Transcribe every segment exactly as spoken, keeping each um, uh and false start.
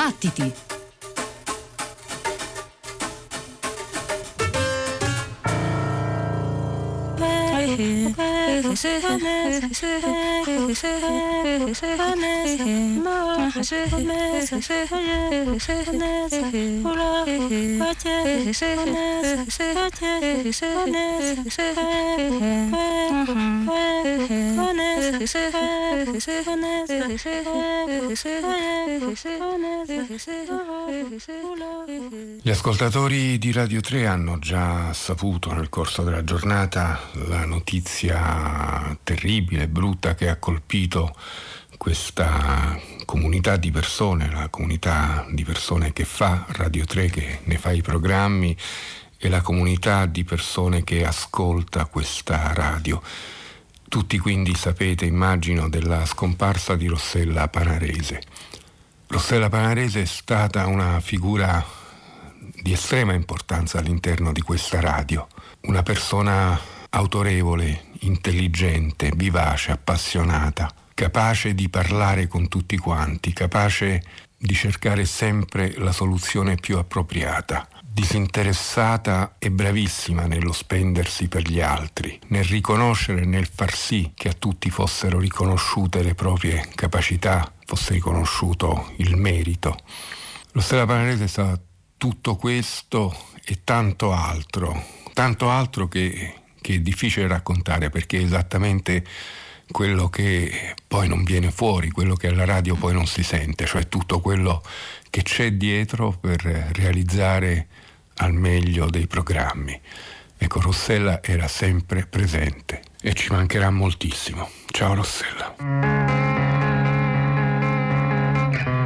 Battiti! Gli ascoltatori di Radio tre hanno già saputo nel corso della giornata la notizia terribile, brutta, che ha colpito questa comunità di persone, la comunità di persone che fa Radio tre, che ne fa i programmi, e la comunità di persone che ascolta questa radio. Tutti quindi sapete, immagino, della scomparsa di Rossella Panarese. Rossella Panarese è stata una figura di estrema importanza all'interno di questa radio, una persona autorevole, intelligente, vivace, appassionata, capace di parlare con tutti quanti, capace di cercare sempre la soluzione più appropriata, disinteressata e bravissima nello spendersi per gli altri, nel riconoscere e nel far sì che a tutti fossero riconosciute le proprie capacità, fosse riconosciuto il merito. Rossella Panarese è stata tutto questo e tanto altro, tanto altro che che è difficile raccontare, perché è esattamente quello che poi non viene fuori, quello che alla radio poi non si sente, cioè tutto quello che c'è dietro per realizzare al meglio dei programmi. Ecco, Rossella era sempre presente e ci mancherà moltissimo. Ciao Rossella. Thank you.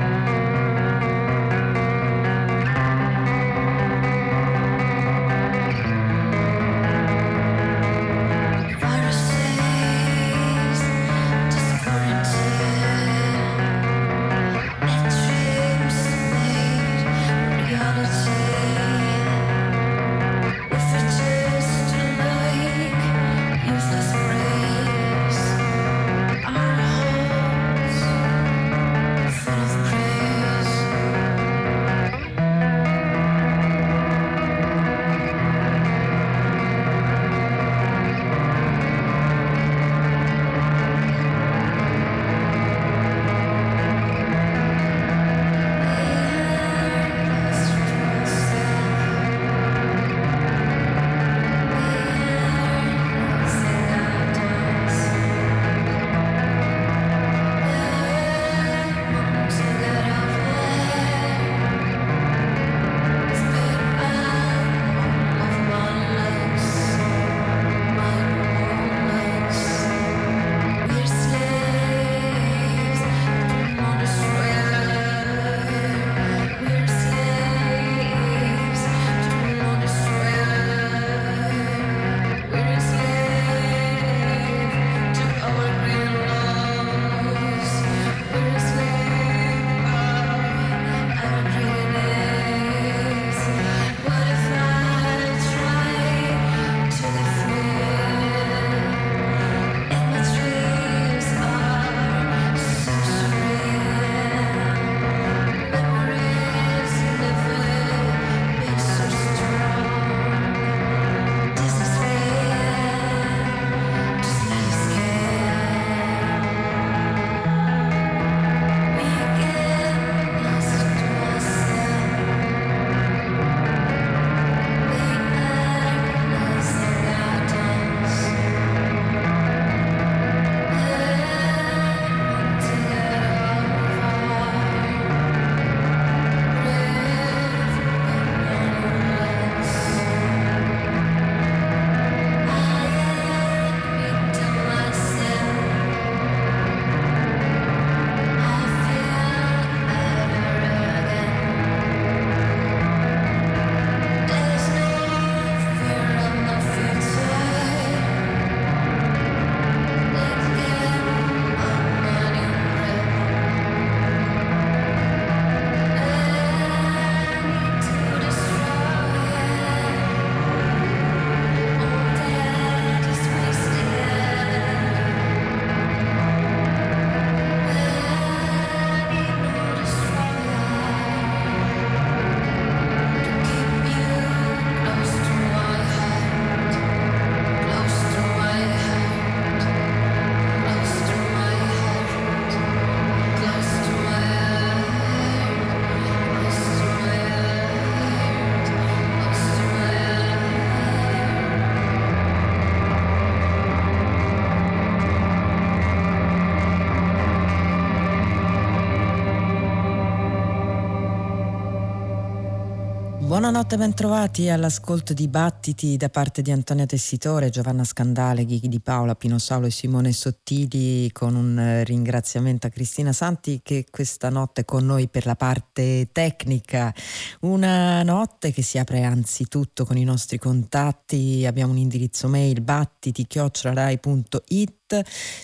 Buonanotte, bentrovati all'ascolto di Battiti da parte di Antonia Tessitore, Giovanna Scandale, Ghichi Di Paola, Pino Saulo e Simone Sottili, con un ringraziamento a Cristina Santi che questa notte è con noi per la parte tecnica. Una notte che si apre anzitutto con i nostri contatti. Abbiamo un indirizzo mail battiti chiocciola rai punto it.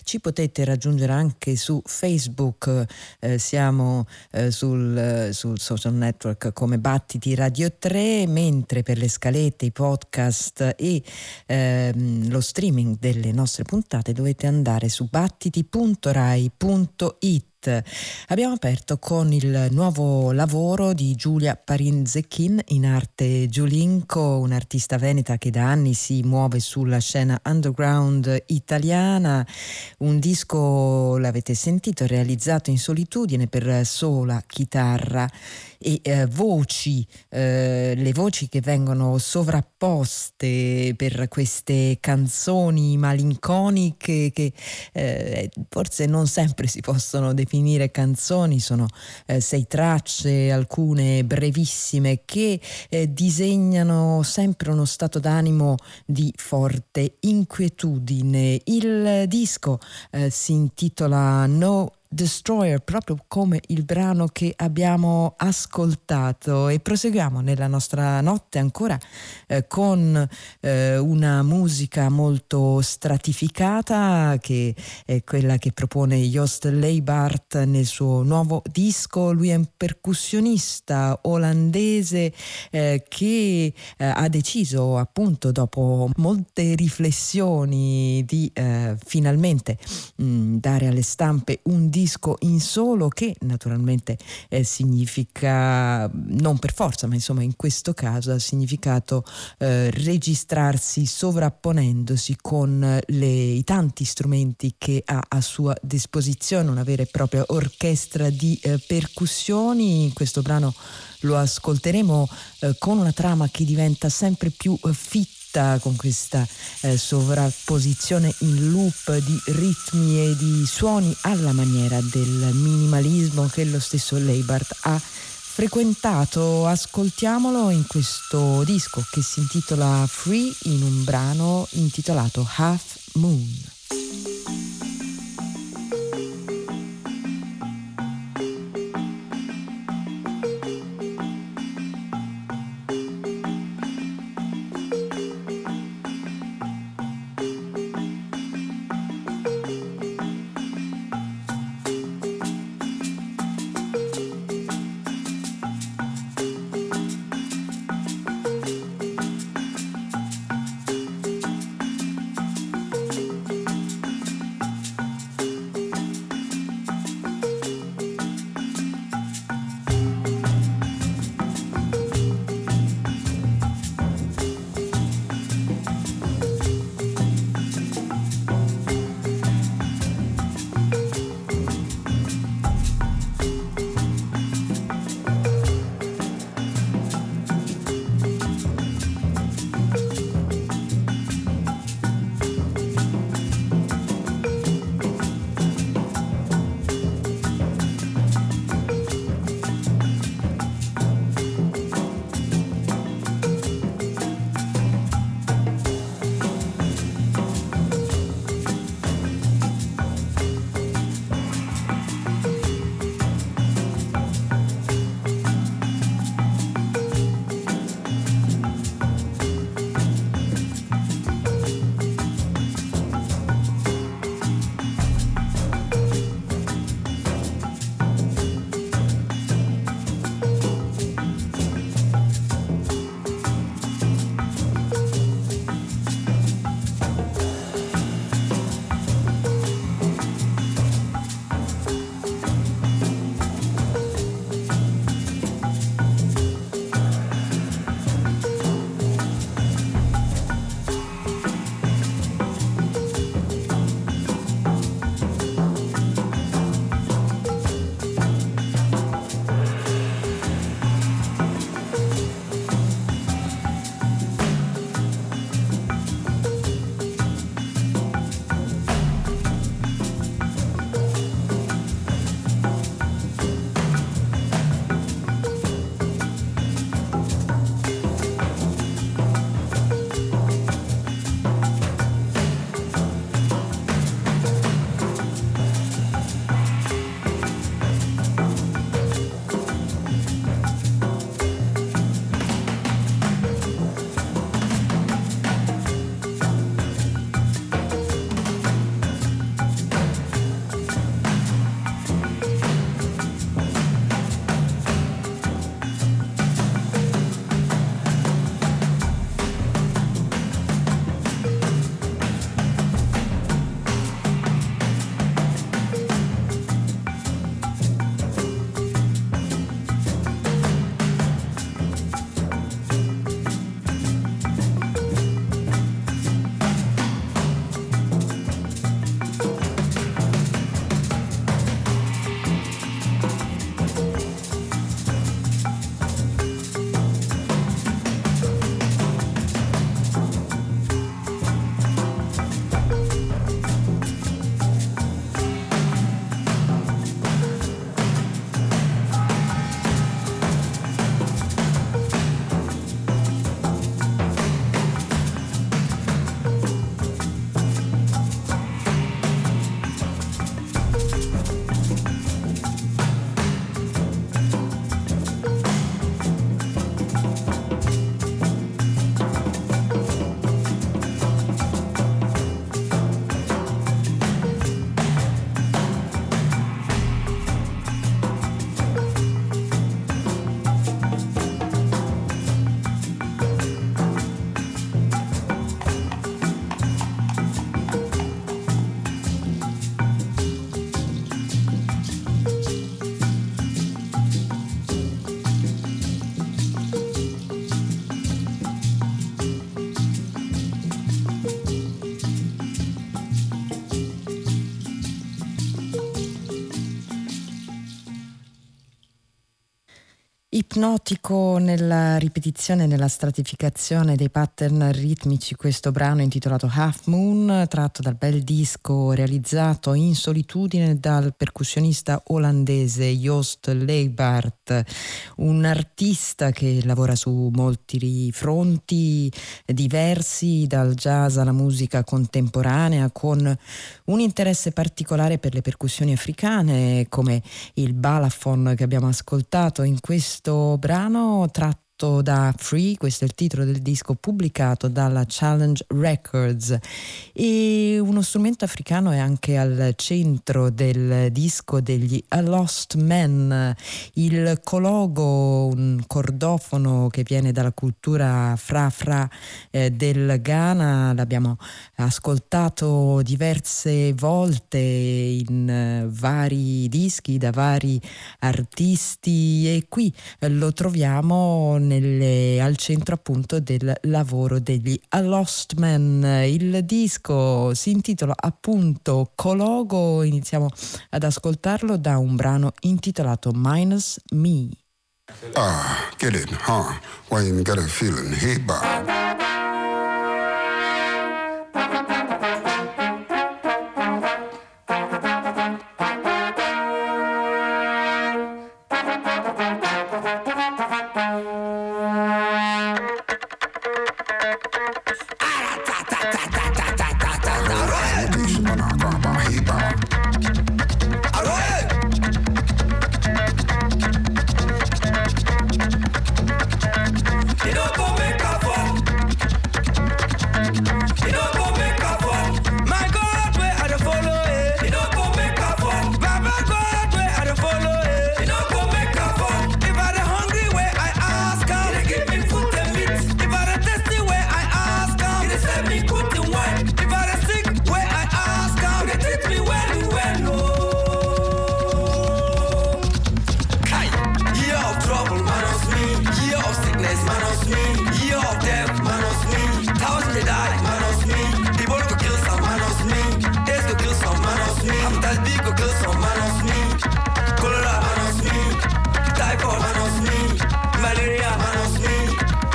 Ci potete raggiungere anche su Facebook, eh, siamo eh, sul, sul social network come Battiti Radio tre, mentre per le scalette, i podcast e ehm, lo streaming delle nostre puntate dovete andare su battiti punto rai punto it. Abbiamo aperto con il nuovo lavoro di Giulia Parinzechin, in arte Giulinko, un'artista veneta che da anni si muove sulla scena underground italiana. Un disco, l'avete sentito, realizzato in solitudine per sola chitarra e eh, voci, eh, le voci che vengono sovrapposte per queste canzoni malinconiche che eh, forse non sempre si possono definire finire canzoni. Sono eh, sei tracce, alcune brevissime, che eh, disegnano sempre uno stato d'animo di forte inquietudine. Il disco eh, si intitola No Destroyer, proprio come il brano che abbiamo ascoltato, e proseguiamo nella nostra notte ancora eh, con eh, una musica molto stratificata, che è quella che propone Joost Lijbaart nel suo nuovo disco. Lui è un percussionista olandese eh, che eh, ha deciso, appunto, dopo molte riflessioni, di eh, finalmente mh, dare alle stampe un disco disco in solo, che naturalmente eh, significa, non per forza, ma insomma in questo caso ha significato eh, registrarsi sovrapponendosi con le, i tanti strumenti che ha a sua disposizione, una vera e propria orchestra di eh, percussioni. In questo brano lo ascolteremo eh, con una trama che diventa sempre più eh, fitta, con questa eh, sovrapposizione in loop di ritmi e di suoni alla maniera del minimalismo che lo stesso Lijbaart ha frequentato. Ascoltiamolo in questo disco che si intitola Free, in un brano intitolato Half Moon. Ipnotico nella ripetizione e nella stratificazione dei pattern ritmici, questo brano intitolato Half Moon, tratto dal bel disco realizzato in solitudine dal percussionista olandese Joost Lijbaart, un artista che lavora su molti fronti diversi, dal jazz alla musica contemporanea, con un interesse particolare per le percussioni africane, come il balafon che abbiamo ascoltato in questo Questo brano tratto da Free, questo è il titolo del disco pubblicato dalla Challenge Records. E uno strumento africano è anche al centro del disco degli Alostmen, il kologo, un cordofono che viene dalla cultura frafra eh, del Ghana. L'abbiamo ascoltato diverse volte in eh, vari dischi da vari artisti, e qui eh, lo troviamo nelle, al centro appunto del lavoro degli Alostmen. Il disco si intitola appunto Kologo. Iniziamo ad ascoltarlo da un brano intitolato Minus Me. Ah, get it, huh? Why you got a feeling? Hey, Bob. Now it's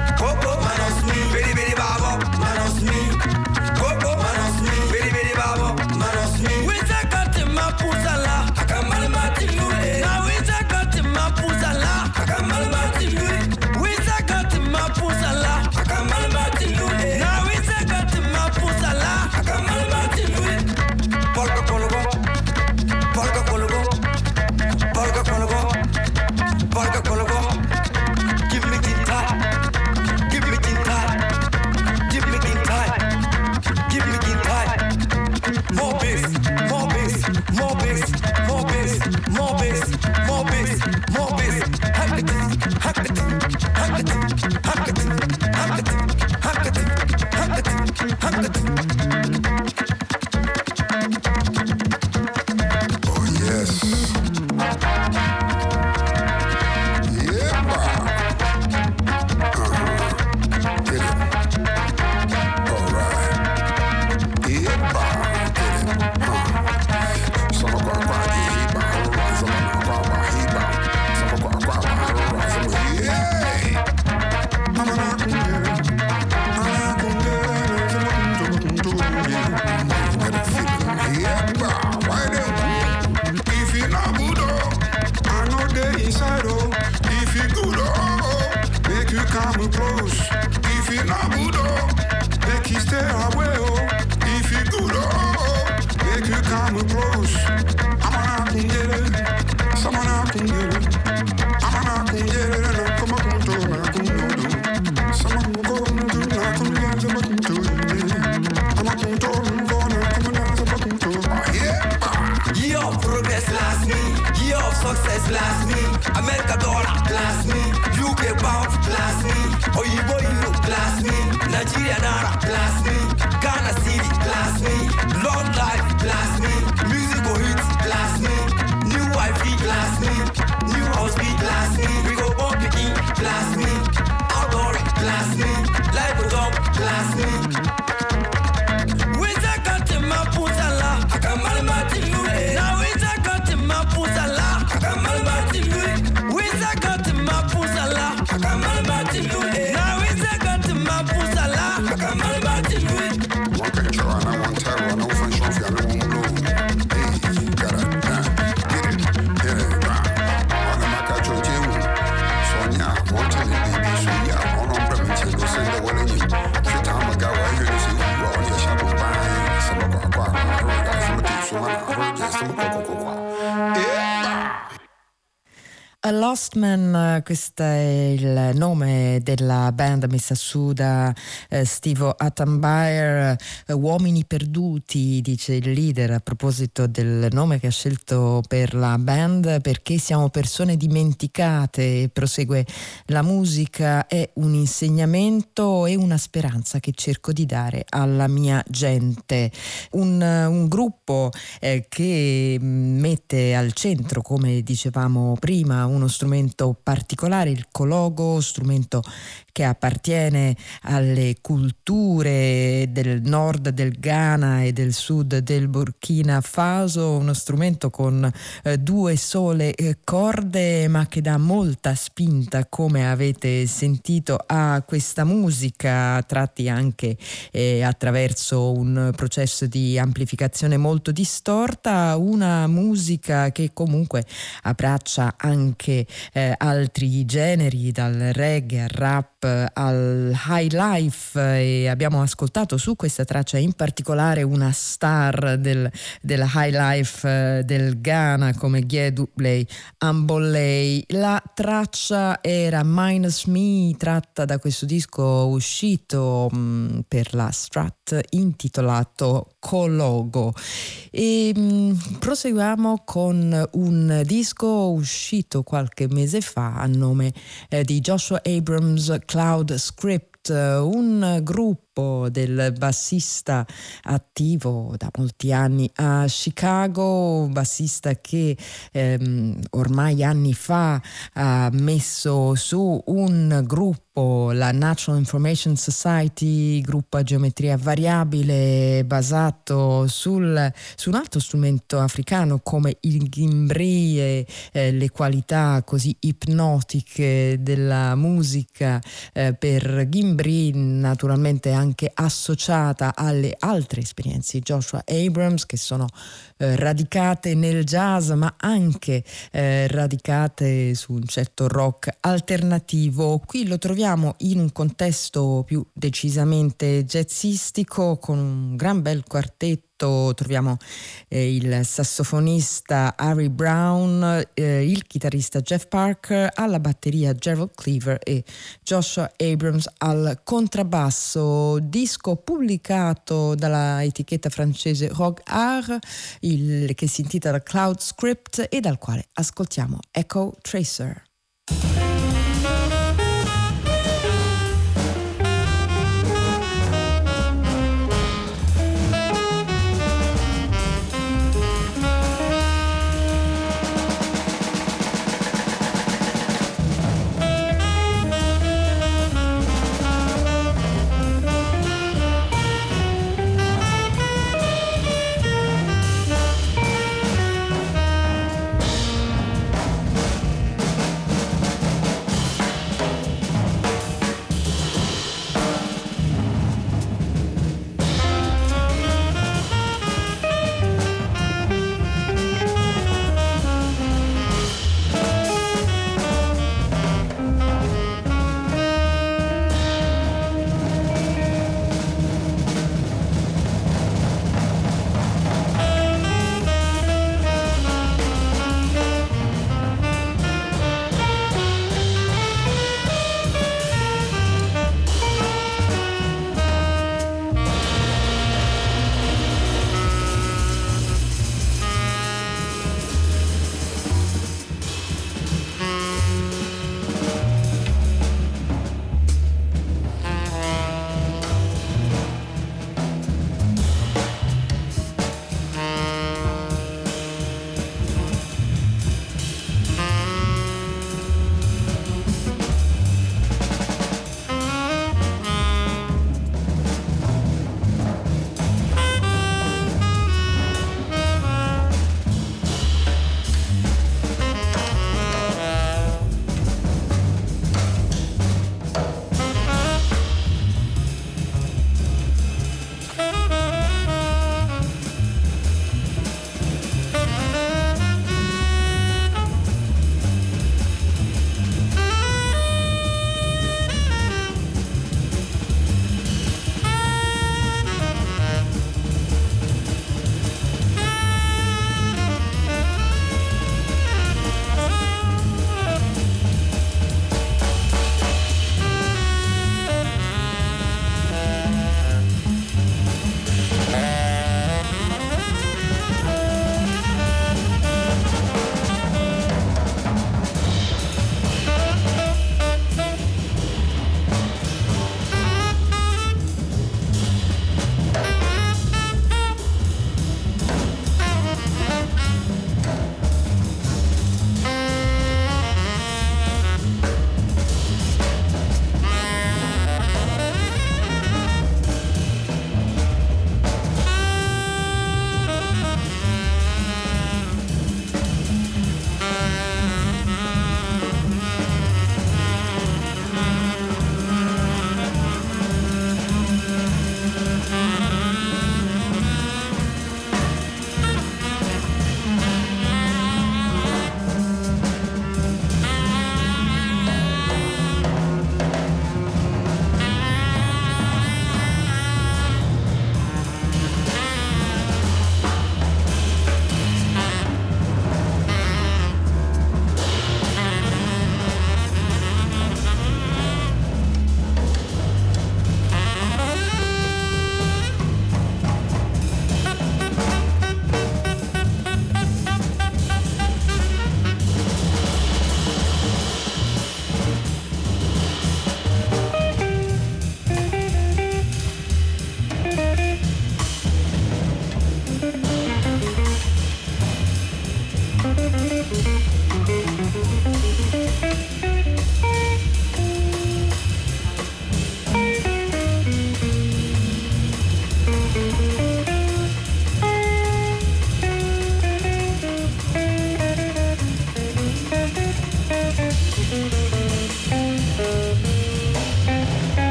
I got in my pussy, I got my mouth in it. With I got in my pussy. Alostmen, questo è il nome della band messa su da eh, Steve Attenbier. Eh, uomini perduti, dice il leader a proposito del nome che ha scelto per la band, perché siamo persone dimenticate, e prosegue: la musica è un insegnamento e una speranza che cerco di dare alla mia gente. Un, un gruppo eh, che mette al centro, come dicevamo prima, uno strumento particolare, il cologo, strumento che appartiene alle culture del nord del Ghana e del sud del Burkina Faso, uno strumento con eh, due sole eh, corde, ma che dà molta spinta, come avete sentito, a questa musica, tratti anche eh, attraverso un processo di amplificazione molto distorta, una musica che comunque abbraccia anche eh, altri generi, dal reggae al rap al high life, e abbiamo ascoltato su questa traccia in particolare una star del, della high life del Ghana come Gyedu-Blay Ambolley. La traccia era Minus Me, tratta da questo disco uscito mh, per la Strat intitolato Cologo, e mh, proseguiamo con un disco uscito qualche mese fa a nome eh, di Joshua Abrams, Cloud Script, un gruppo del bassista attivo da molti anni a Chicago, bassista che ehm, ormai anni fa ha messo su un gruppo, la Natural Information Society, gruppo a geometria variabile basato sul, su un altro strumento africano come il gimbri, e eh, le qualità così ipnotiche della musica eh, per gimbri, naturalmente anche associata alle altre esperienze di Joshua Abrams, che sono eh, radicate nel jazz ma anche eh, radicate su un certo rock alternativo. Qui lo troviamo in un contesto più decisamente jazzistico con un gran bel quartetto. Troviamo eh, il sassofonista Harry Brown, eh, il chitarrista Jeff Parker, alla batteria Gerald Cleaver e Joshua Abrams al contrabbasso. Disco pubblicato dalla etichetta francese Rogue Art, il, che si intitola Cloud Script, e dal quale ascoltiamo Echo Tracer.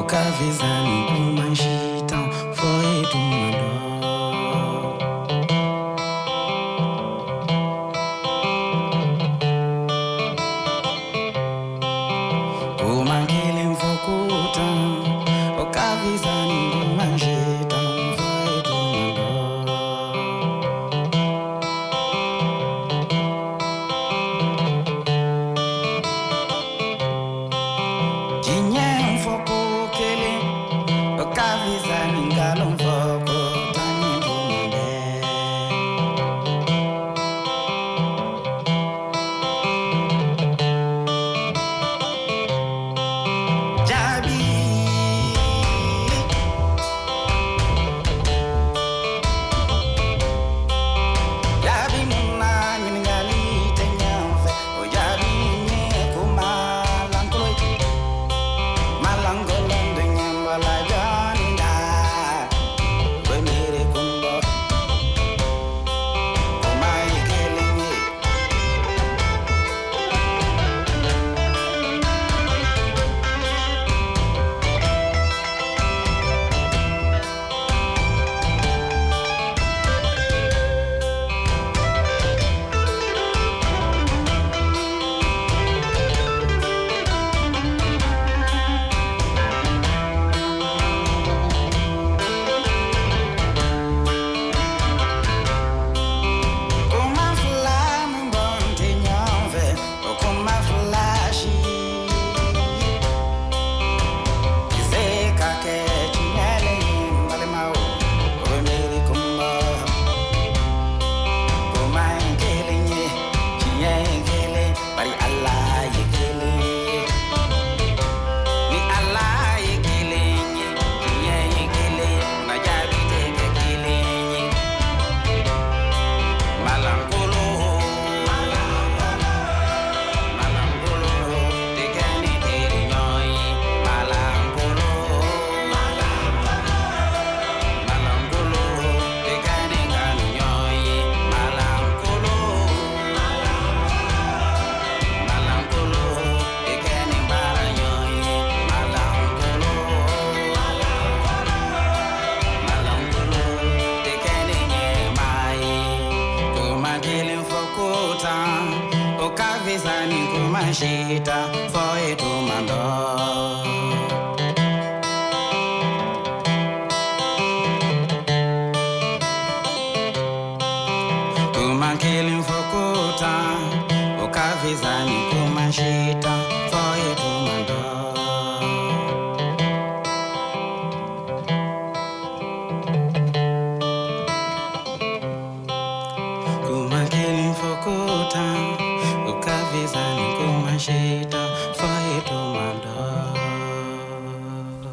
ukavezani kumanjita foye tumano kumangile mfokuta ukavezani kumanjita foye tumano jinye mfokukele ukavezani ngalo mfokuta.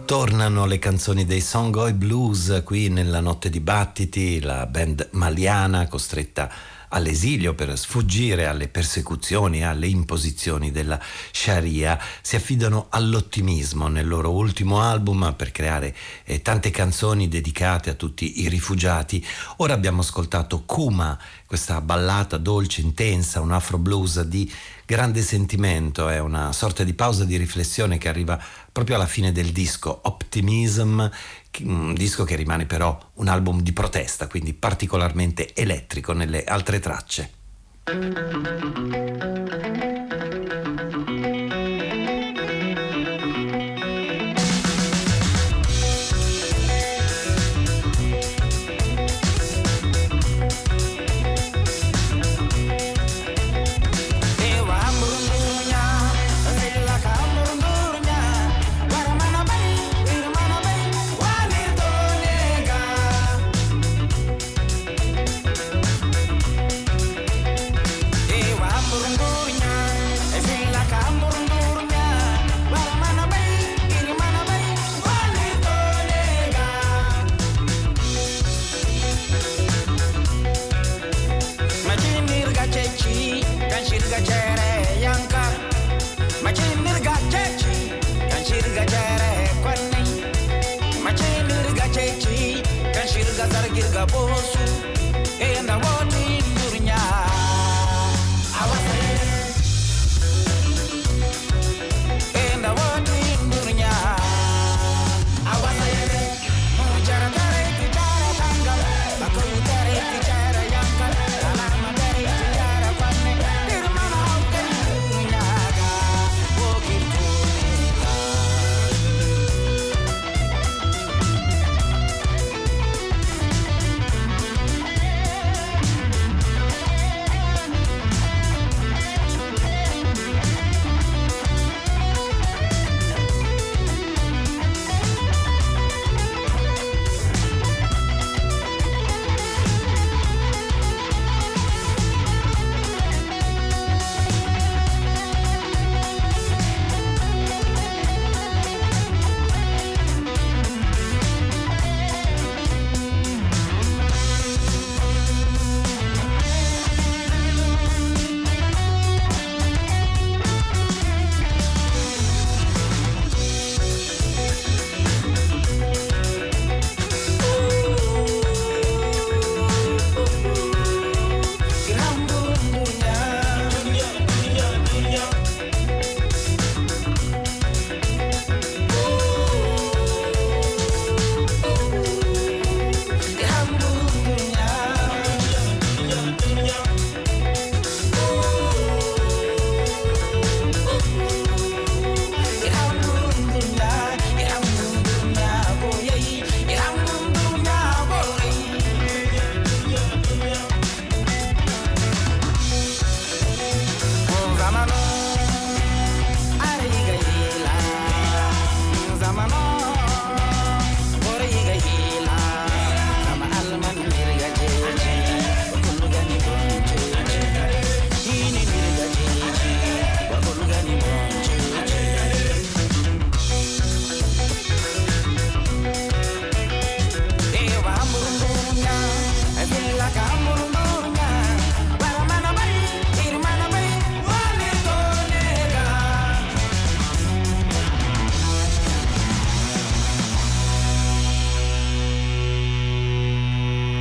Tornano le canzoni dei Songhoy Blues qui nella notte di Battiti, la band maliana costretta all'esilio per sfuggire alle persecuzioni, alle imposizioni della Sharia, si affidano all'ottimismo nel loro ultimo album per creare eh, tante canzoni dedicate a tutti i rifugiati. Ora abbiamo ascoltato Kuma, questa ballata dolce, intensa, un afro blues di grande sentimento, è una sorta di pausa di riflessione che arriva proprio alla fine del disco Optimism, un disco che rimane però un album di protesta, quindi particolarmente elettrico nelle altre tracce.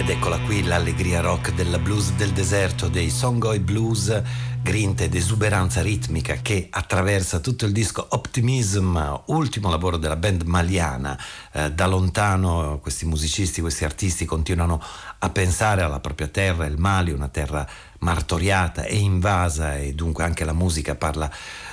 Ed eccola qui l'allegria rock della blues del deserto, dei Songhoy blues, grinta ed esuberanza ritmica che attraversa tutto il disco Optimism, ultimo lavoro della band maliana. Eh, da lontano questi musicisti, questi artisti continuano a pensare alla propria terra, il Mali, una terra martoriata e invasa, e dunque anche la musica parla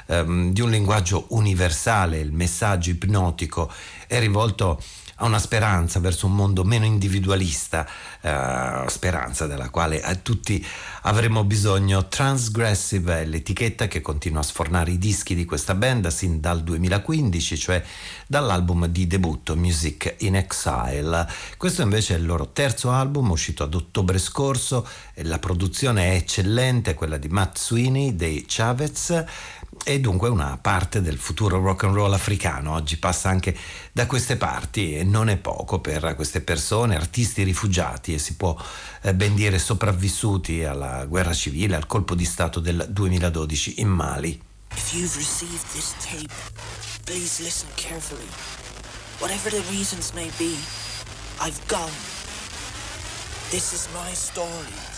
ehm, di un linguaggio universale. Il messaggio ipnotico è rivolto a una speranza verso un mondo meno individualista, eh, speranza della quale a tutti avremo bisogno. Transgressive è l'etichetta che continua a sfornare i dischi di questa band sin dal duemilaquindici, cioè dall'album di debutto Music in Exile. Questo invece è il loro terzo album, uscito ad ottobre scorso. La produzione è eccellente, quella di Matt Sweeney dei Chavez, e dunque una parte del futuro rock and roll africano oggi passa anche da queste parti, e non è poco per queste persone, artisti rifugiati e si può ben dire sopravvissuti alla guerra civile, al colpo di stato del duemiladodici in Mali. If you've received this tape, please listen carefully. Whatever the reasons may be, I've gone. This is my story.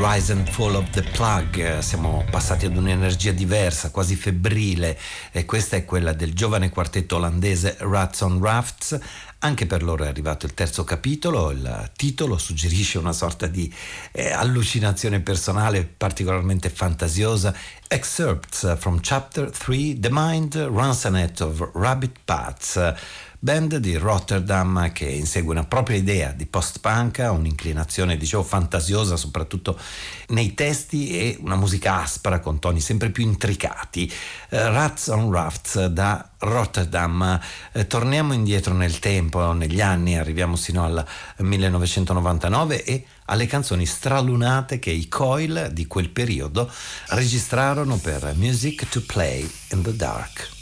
Rise and Fall of the Plug, siamo passati ad un'energia diversa, quasi febbrile, e questa è quella del giovane quartetto olandese Rats on Rafts. Anche per loro è arrivato il terzo capitolo, il titolo suggerisce una sorta di eh, allucinazione personale particolarmente fantasiosa. Excerpts from Chapter three, The Mind, Ransonet of Rabbit Paths, band di Rotterdam che insegue una propria idea di post-punk, un'inclinazione dicevo fantasiosa soprattutto nei testi e una musica aspra con toni sempre più intricati. eh, Rats on Rafts da Rotterdam. Eh, torniamo indietro nel tempo, negli anni, arriviamo sino al millenovecentonovantanove e alle canzoni stralunate che i Coil di quel periodo registrarono per Music to Play in the Dark.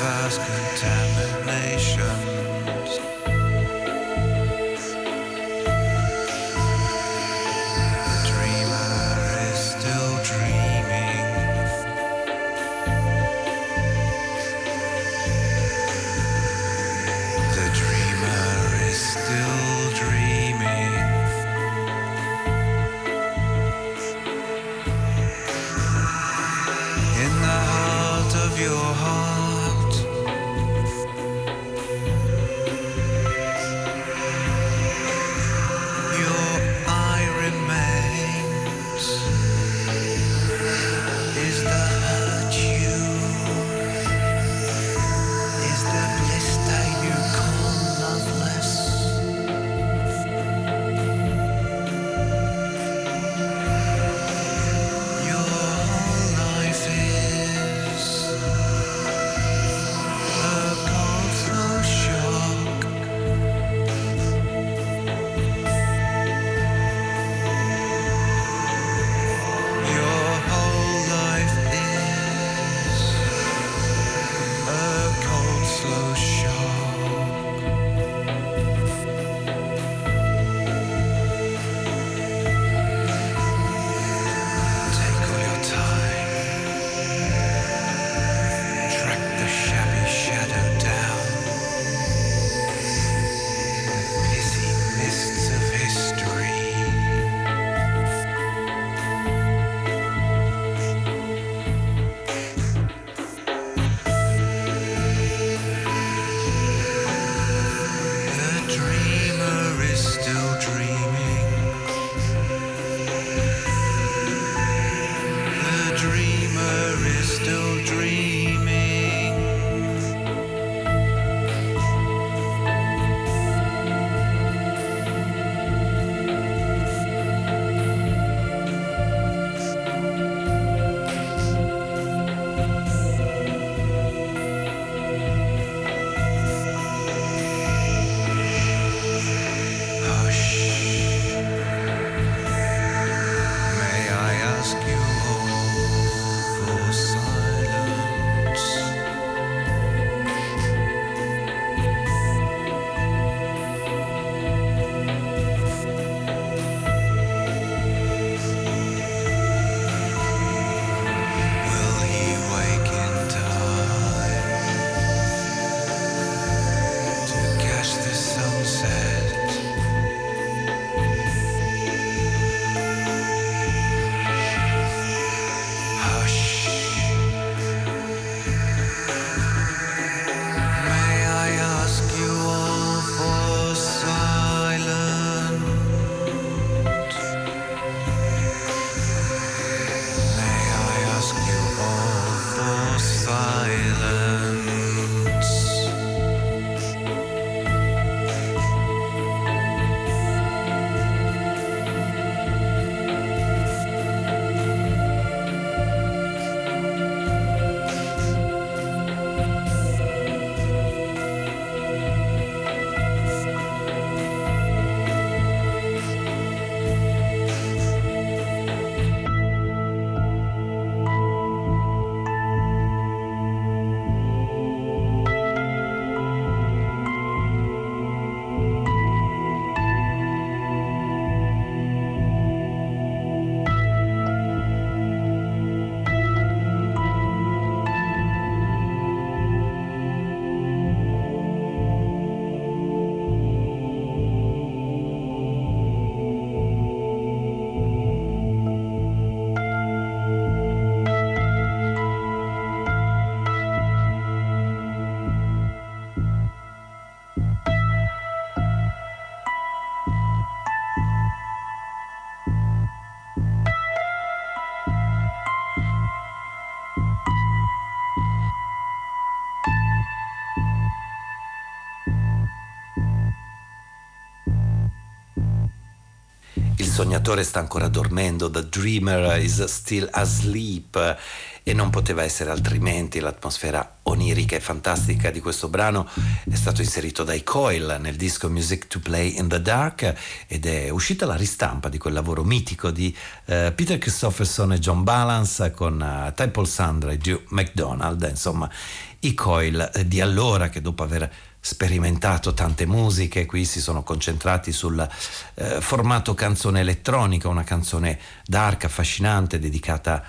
vast contaminations. The dreamer is still dreaming. The dreamer is still dreaming. In the heart of your heart. Il sognatore sta ancora dormendo, the dreamer is still asleep, e non poteva essere altrimenti. L'atmosfera onirica e fantastica di questo brano è stato inserito dai Coil nel disco Music to Play in the Dark, ed è uscita la ristampa di quel lavoro mitico di eh, Peter Christopherson e John Balance con eh, Temple Sandra e Drew McDonald. Insomma, i Coil di allora, che dopo aver sperimentato tante musiche qui si sono concentrati sul eh, formato canzone elettronica, una canzone dark, affascinante, dedicata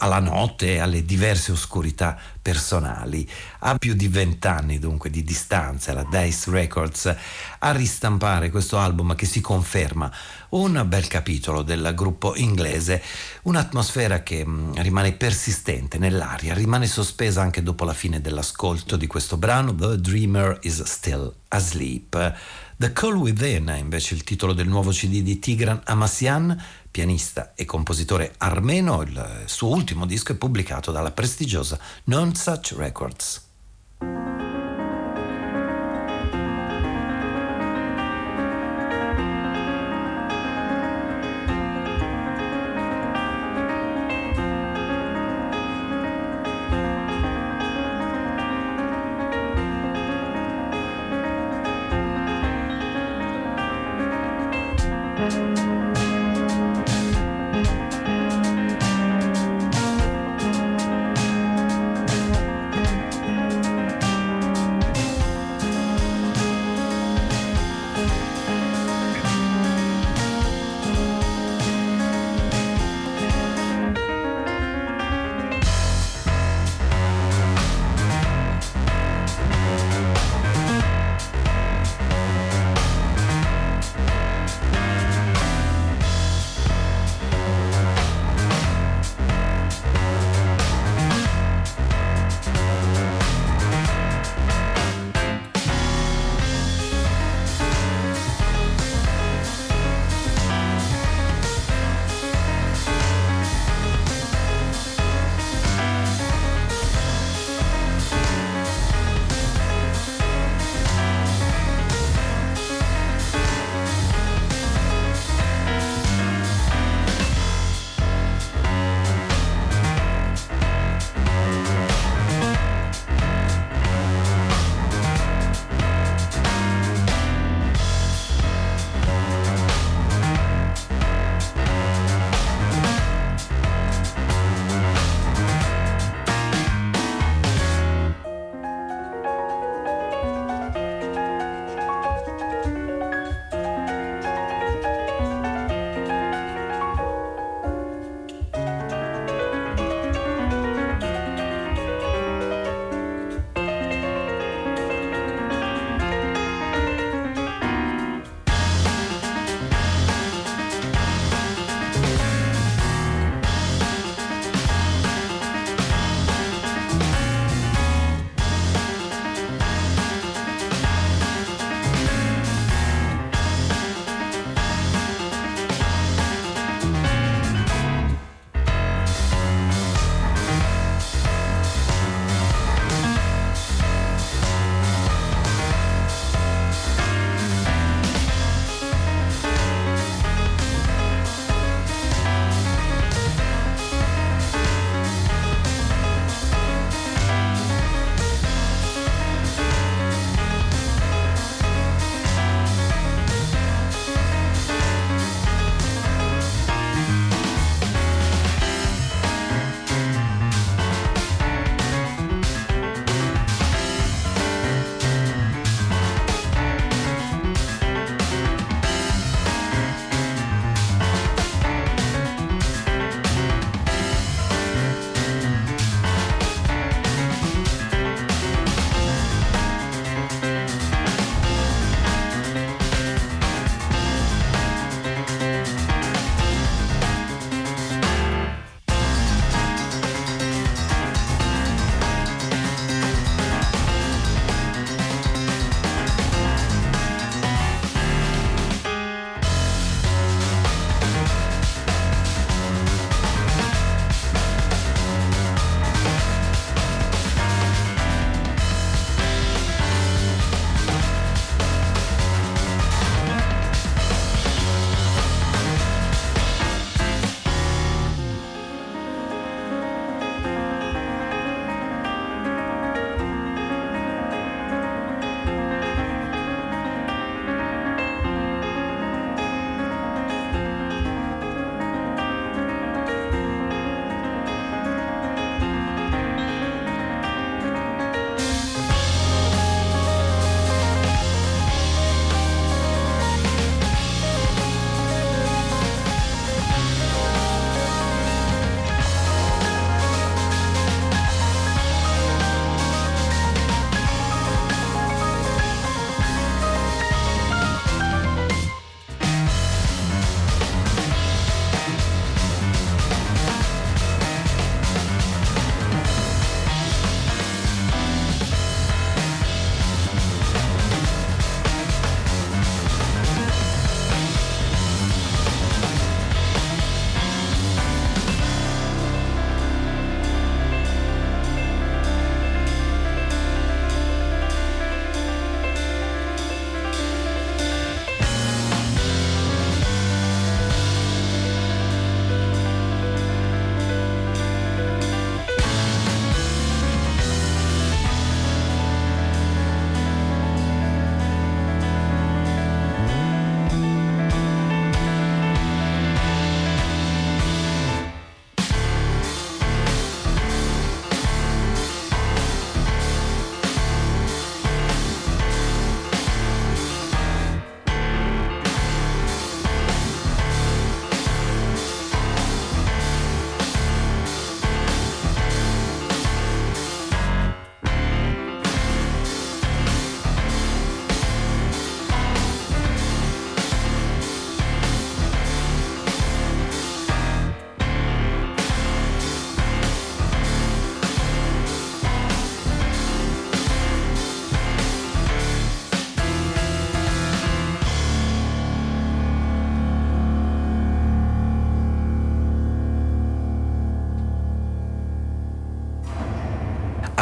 alla notte e alle diverse oscurità personali. A più di vent'anni dunque di distanza, la Dice Records a ristampare questo album che si conferma un bel capitolo del gruppo inglese, un'atmosfera che mh, rimane persistente nell'aria, rimane sospesa anche dopo la fine dell'ascolto di questo brano, The Dreamer is Still Asleep. The Call Within è invece il titolo del nuovo C D di Tigran Amassian, pianista e compositore armeno. Il suo ultimo disco è pubblicato dalla prestigiosa Non Such Records.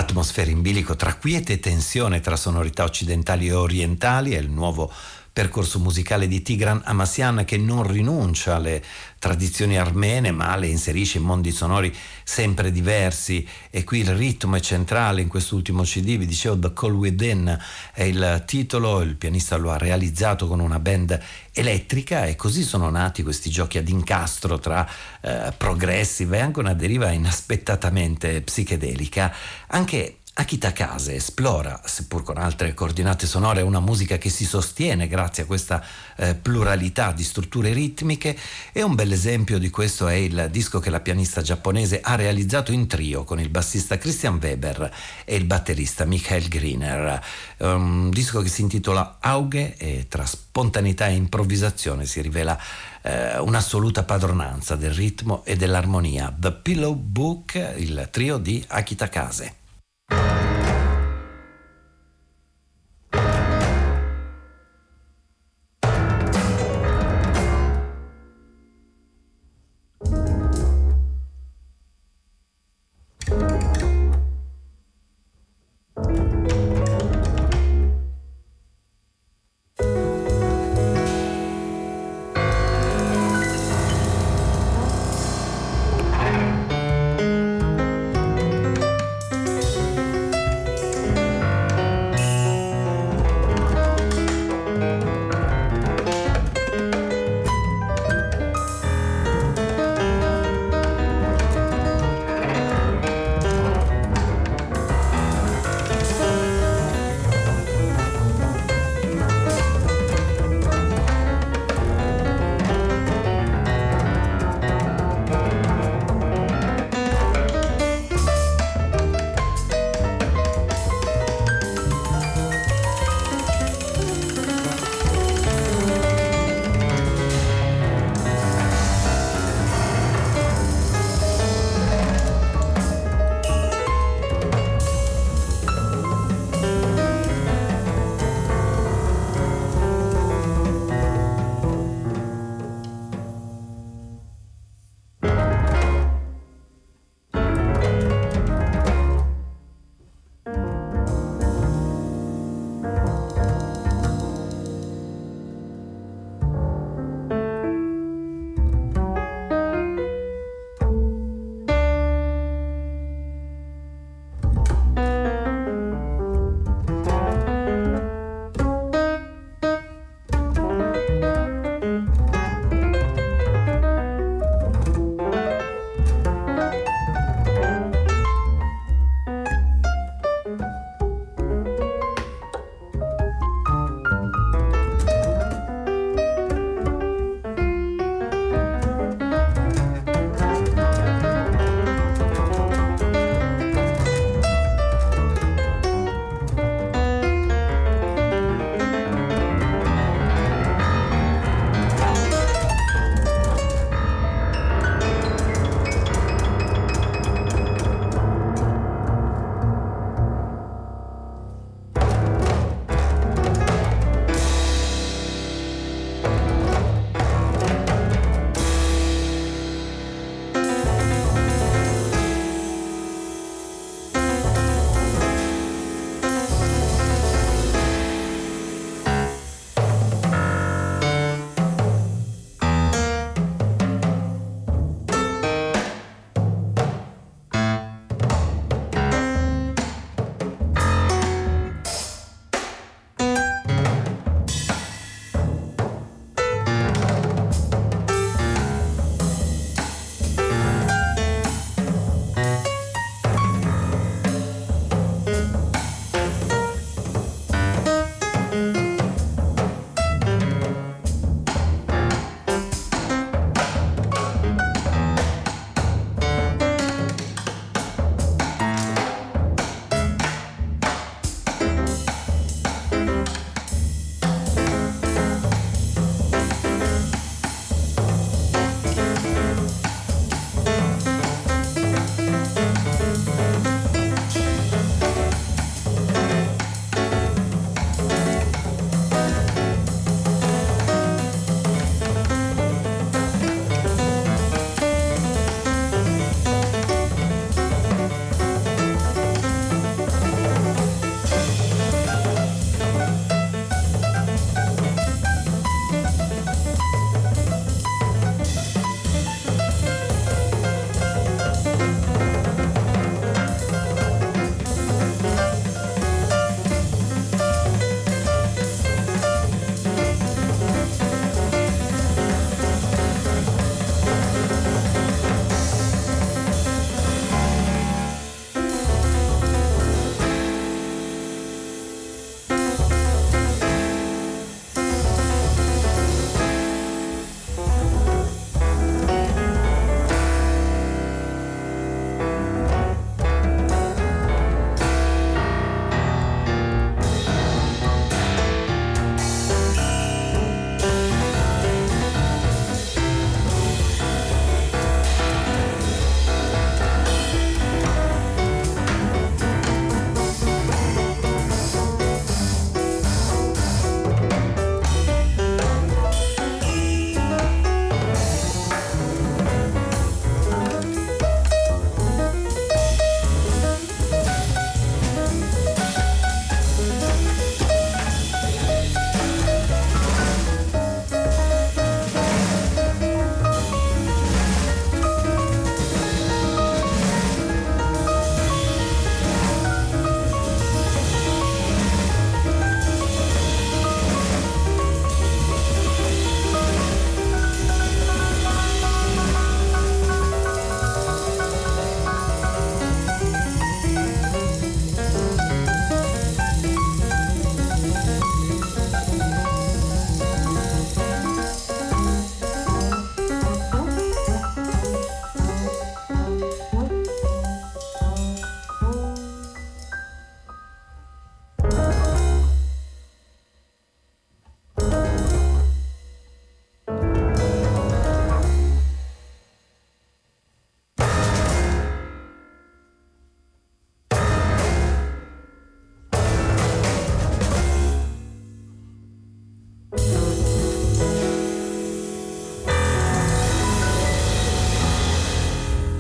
Atmosfere in bilico tra quiete e tensione tra sonorità occidentali e orientali è il nuovo percorso musicale di Tigran Amassian, che non rinuncia alle tradizioni armene ma le inserisce in mondi sonori sempre diversi, e qui il ritmo è centrale. In quest'ultimo C D, vi dicevo, The Call Within è il titolo, il pianista lo ha realizzato con una band elettrica e così sono nati questi giochi ad incastro tra eh, progressive e anche una deriva inaspettatamente psichedelica. Anche Aki Takase esplora, seppur con altre coordinate sonore, una musica che si sostiene grazie a questa eh, pluralità di strutture ritmiche, e un bel esempio di questo è il disco che la pianista giapponese ha realizzato in trio con il bassista Christian Weber e il batterista Michael Greener. Un disco che si intitola Auge e tra spontaneità e improvvisazione si rivela eh, un'assoluta padronanza del ritmo e dell'armonia. The Pillow Book, il trio di Aki Takase.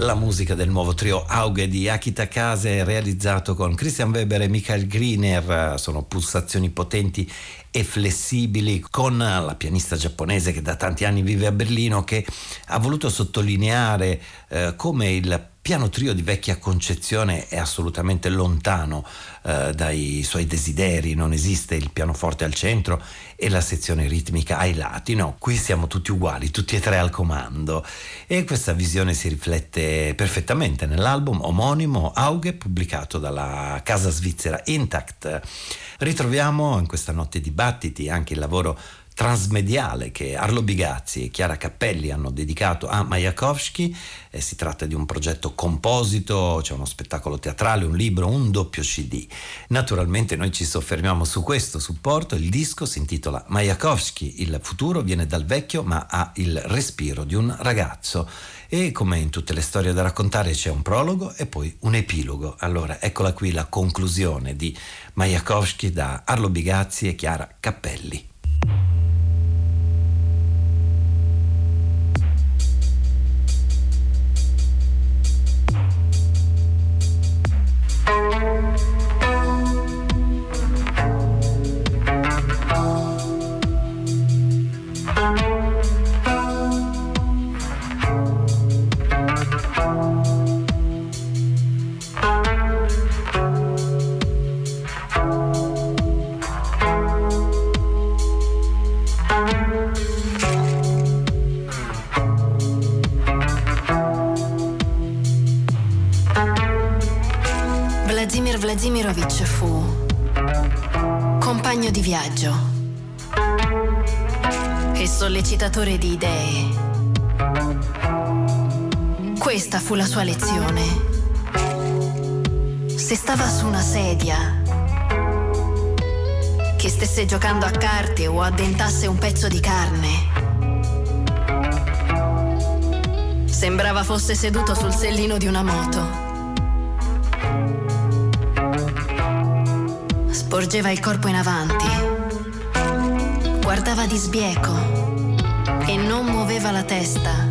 La musica del nuovo trio Auge di Aki Takase, realizzato con Christian Weber e Michael Greener, sono pulsazioni potenti e flessibili, con la pianista giapponese che da tanti anni vive a Berlino, che ha voluto sottolineare eh, come il piano trio di vecchia concezione è assolutamente lontano eh, dai suoi desideri. Non esiste il pianoforte al centro e la sezione ritmica ai lati, no, qui siamo tutti uguali, tutti e tre al comando, e questa visione si riflette perfettamente nell'album omonimo Auge, pubblicato dalla casa svizzera Intact. Ritroviamo in questa notte di Battiti anche il lavoro transmediale che Arlo Bigazzi e Chiara Cappelli hanno dedicato a Mayakovsky. Eh, si tratta di un progetto composito, c'è uno spettacolo teatrale, un libro, un doppio C D. Naturalmente noi ci soffermiamo su questo supporto. Il disco si intitola Mayakovsky, il futuro viene dal vecchio ma ha il respiro di un ragazzo, e come in tutte le storie da raccontare c'è un prologo e poi un epilogo. Allora eccola qui la conclusione di Mayakovsky da Arlo Bigazzi e Chiara Cappelli. Vladimirovich fu compagno di viaggio e sollecitatore di idee. Questa fu la sua lezione. Se stava su una sedia, che stesse giocando a carte o addentasse un pezzo di carne, sembrava fosse seduto sul sellino di una moto. Sporgeva il corpo in avanti, guardava di sbieco e non muoveva la testa.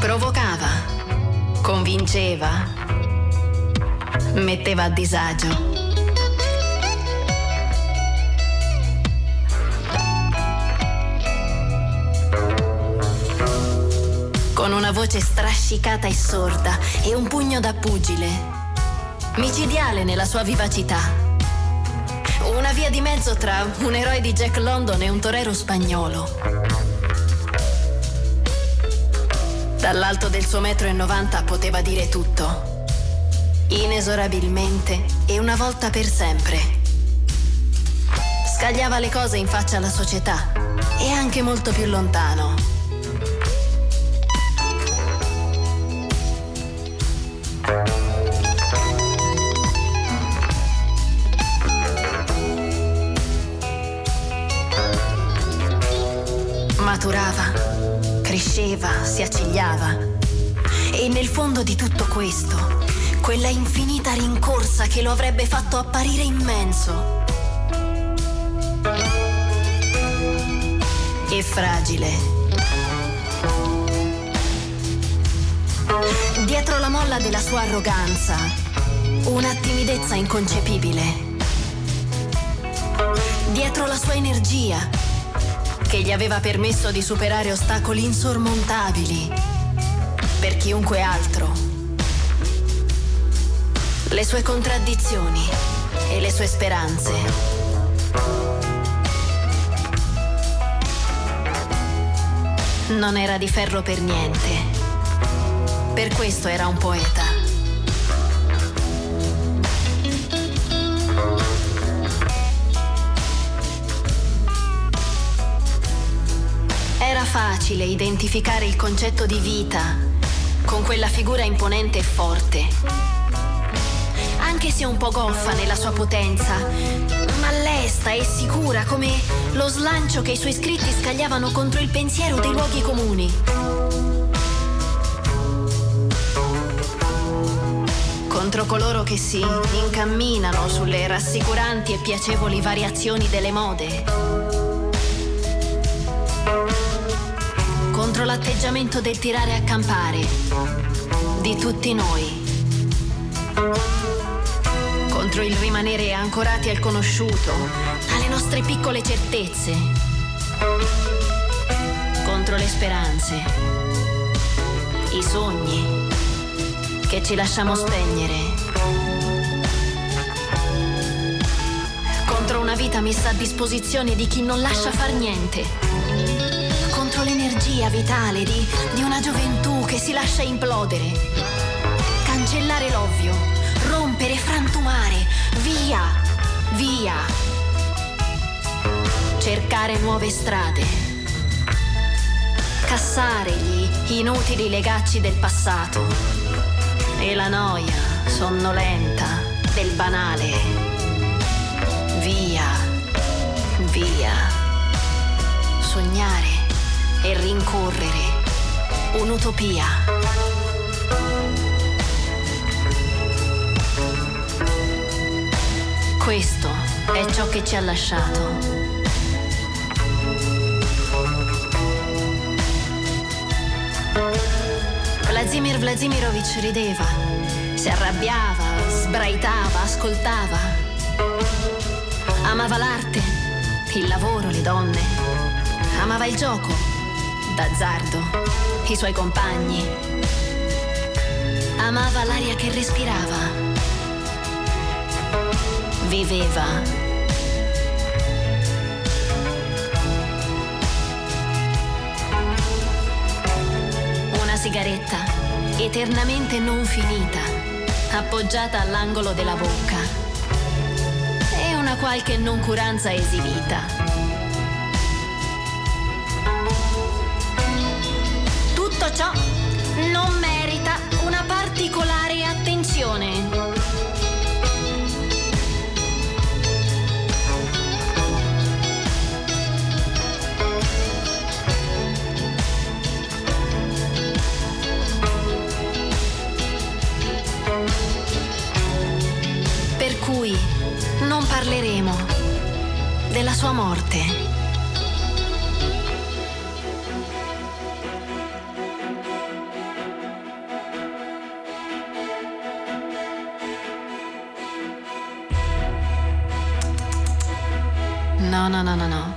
Provocava, convinceva, metteva a disagio. Con una voce strascicata e sorda e un pugno da pugile, micidiale nella sua vivacità. Una via di mezzo tra un eroe di Jack London e un torero spagnolo. Dall'alto del suo metro e novanta poteva dire tutto, inesorabilmente e una volta per sempre. Scagliava le cose in faccia alla società e anche molto più lontano. Maturava, cresceva, si accigliava, e nel fondo di tutto questo, quella infinita rincorsa che lo avrebbe fatto apparire immenso e fragile. Dietro la molla della sua arroganza, una timidezza inconcepibile. Dietro la sua energia, che gli aveva permesso di superare ostacoli insormontabili per chiunque altro. Le sue contraddizioni e le sue speranze. Non era di ferro per niente. Per questo era un poeta. Facile identificare il concetto di vita con quella figura imponente e forte, anche se un po' goffa nella sua potenza, ma lesta e sicura come lo slancio che i suoi scritti scagliavano contro il pensiero dei luoghi comuni. Contro coloro che si incamminano sulle rassicuranti e piacevoli variazioni delle mode. contro l'atteggiamento del tirare a campare di tutti noi, contro il rimanere ancorati al conosciuto, alle nostre piccole certezze, contro le speranze, i sogni che ci lasciamo spegnere, contro una vita messa a disposizione di chi non lascia far niente, contro l'energia vitale di, di una gioventù che si lascia implodere, cancellare l'ovvio, rompere, frantumare, via, via, cercare nuove strade, cassare gli inutili legacci del passato e la noia sonnolenta del banale. Via, via, sognare e rincorrere un'utopia. Questo è ciò che ci ha lasciato. Vladimir Vladimirovich rideva, si arrabbiava, sbraitava, ascoltava. Amava l'arte, il lavoro, le donne. Amava il gioco, d'azzardo, i suoi compagni. Amava l'aria che respirava. Viveva. Una sigaretta, eternamente non finita, appoggiata all'angolo della bocca. Qualche noncuranza esibita. Tutto ciò non merita una particolare attenzione. Per cui non parleremo della sua morte. No, no, no, no, no.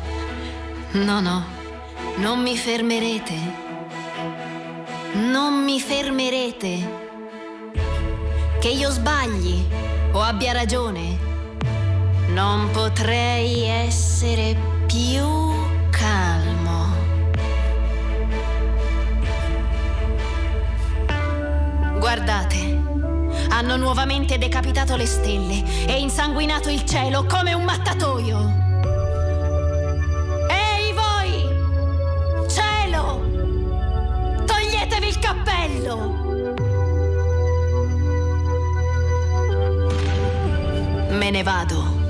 No, no. Non mi fermerete. Non mi fermerete. Che io sbagli o abbia ragione. Non potrei essere più calmo. Guardate, hanno nuovamente decapitato le stelle e insanguinato il cielo come un mattatoio. Ehi voi! Cielo! Toglietevi il cappello! Me ne vado.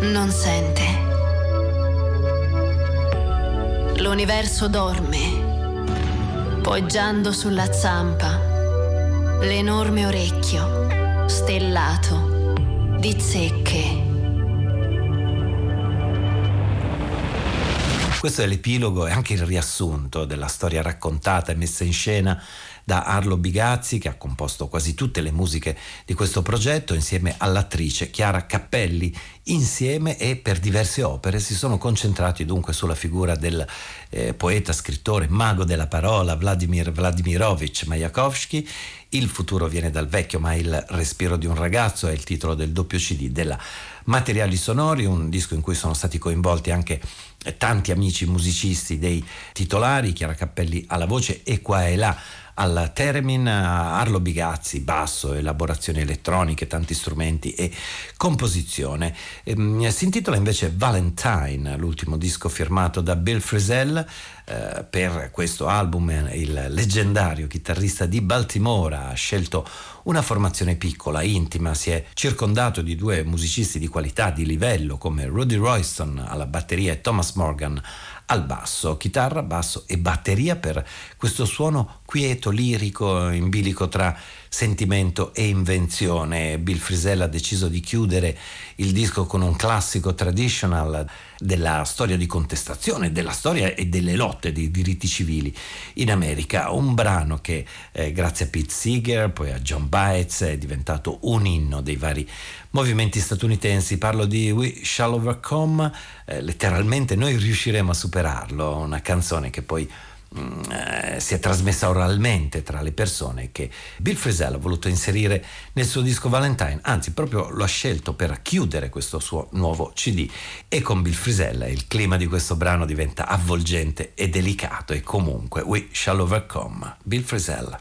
Non sente. L'universo dorme, poggiando sulla zampa l'enorme orecchio stellato di zecche. Questo è l'epilogo e anche il riassunto della storia raccontata e messa in scena da Arlo Bigazzi, che ha composto quasi tutte le musiche di questo progetto insieme all'attrice Chiara Cappelli. Insieme e per diverse opere si sono concentrati dunque sulla figura del eh, poeta, scrittore, mago della parola Vladimir Vladimirovich Mayakovsky. Il futuro viene dal vecchio, ma il respiro di un ragazzo è il titolo del doppio C D della Materiali Sonori, un disco in cui sono stati coinvolti anche tanti amici musicisti dei titolari. Chiara Cappelli alla voce e qua e là al Teremin, Arlo Bigazzi, basso, elaborazioni elettroniche, tanti strumenti e composizione. Ehm, si intitola invece Valentine, l'ultimo disco firmato da Bill Frisell. Eh, per questo album il leggendario chitarrista di Baltimora ha scelto una formazione piccola, intima, si è circondato di due musicisti di qualità, di livello, come Rudy Royston alla batteria e Thomas Morgan al basso, chitarra, basso e batteria per questo suono quieto, lirico, in bilico tra sentimento e invenzione. Bill Frisell ha deciso di chiudere il disco con un classico traditional della storia di contestazione, della storia e delle lotte dei diritti civili in America, un brano che eh, grazie a Pete Seeger, poi a John Baez, è diventato un inno dei vari movimenti statunitensi. Parlo di We Shall Overcome, eh, letteralmente noi riusciremo a superarlo, una canzone che poi si è trasmessa oralmente tra le persone, che Bill Frisell ha voluto inserire nel suo disco Valentine, anzi proprio lo ha scelto per chiudere questo suo nuovo C D. E con Bill Frisell il clima di questo brano diventa avvolgente e delicato, e comunque We Shall Overcome, Bill Frisell.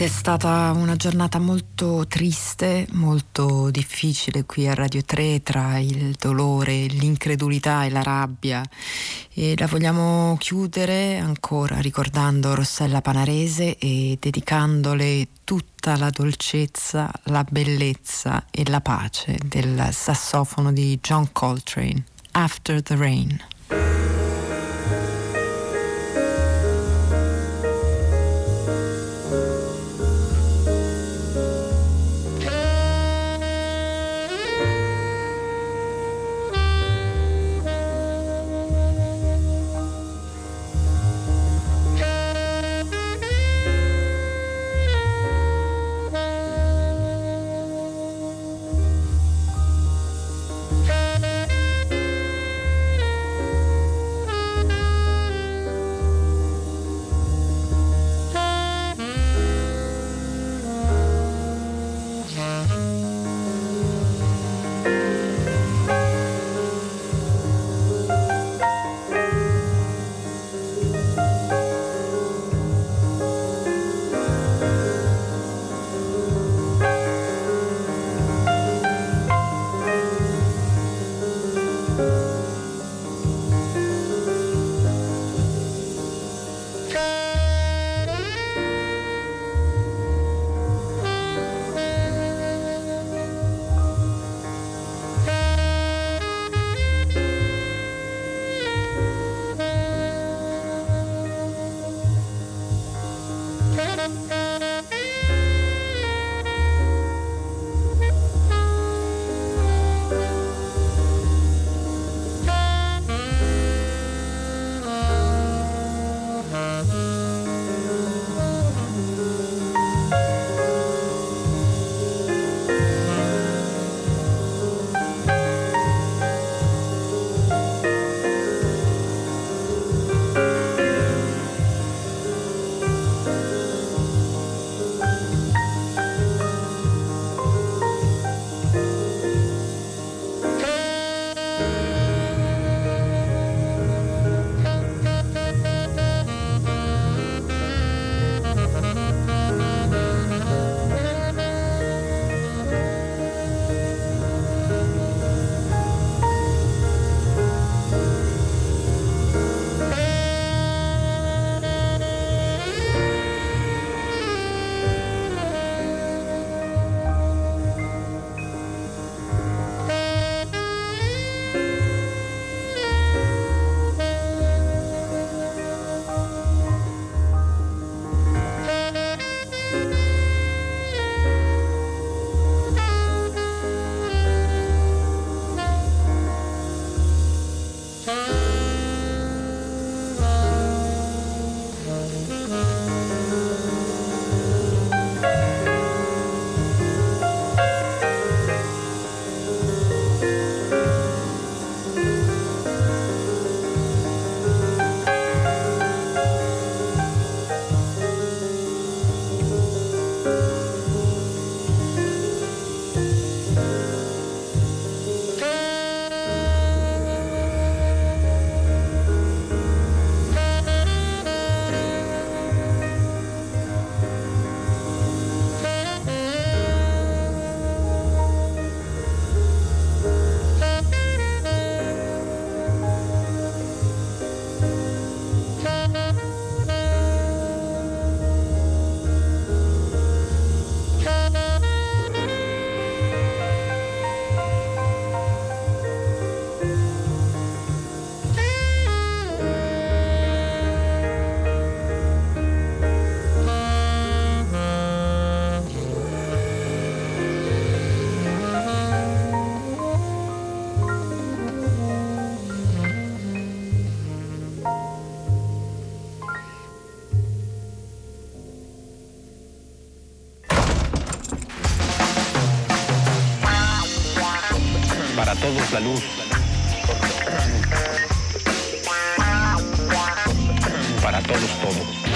È stata una giornata molto triste, molto difficile qui a Radio tre, tra il dolore, l'incredulità e la rabbia, e la vogliamo chiudere ancora ricordando Rossella Panarese e dedicandole tutta la dolcezza, la bellezza e la pace del sassofono di John Coltrane, After the Rain. Todos la luz. Para todos, todos.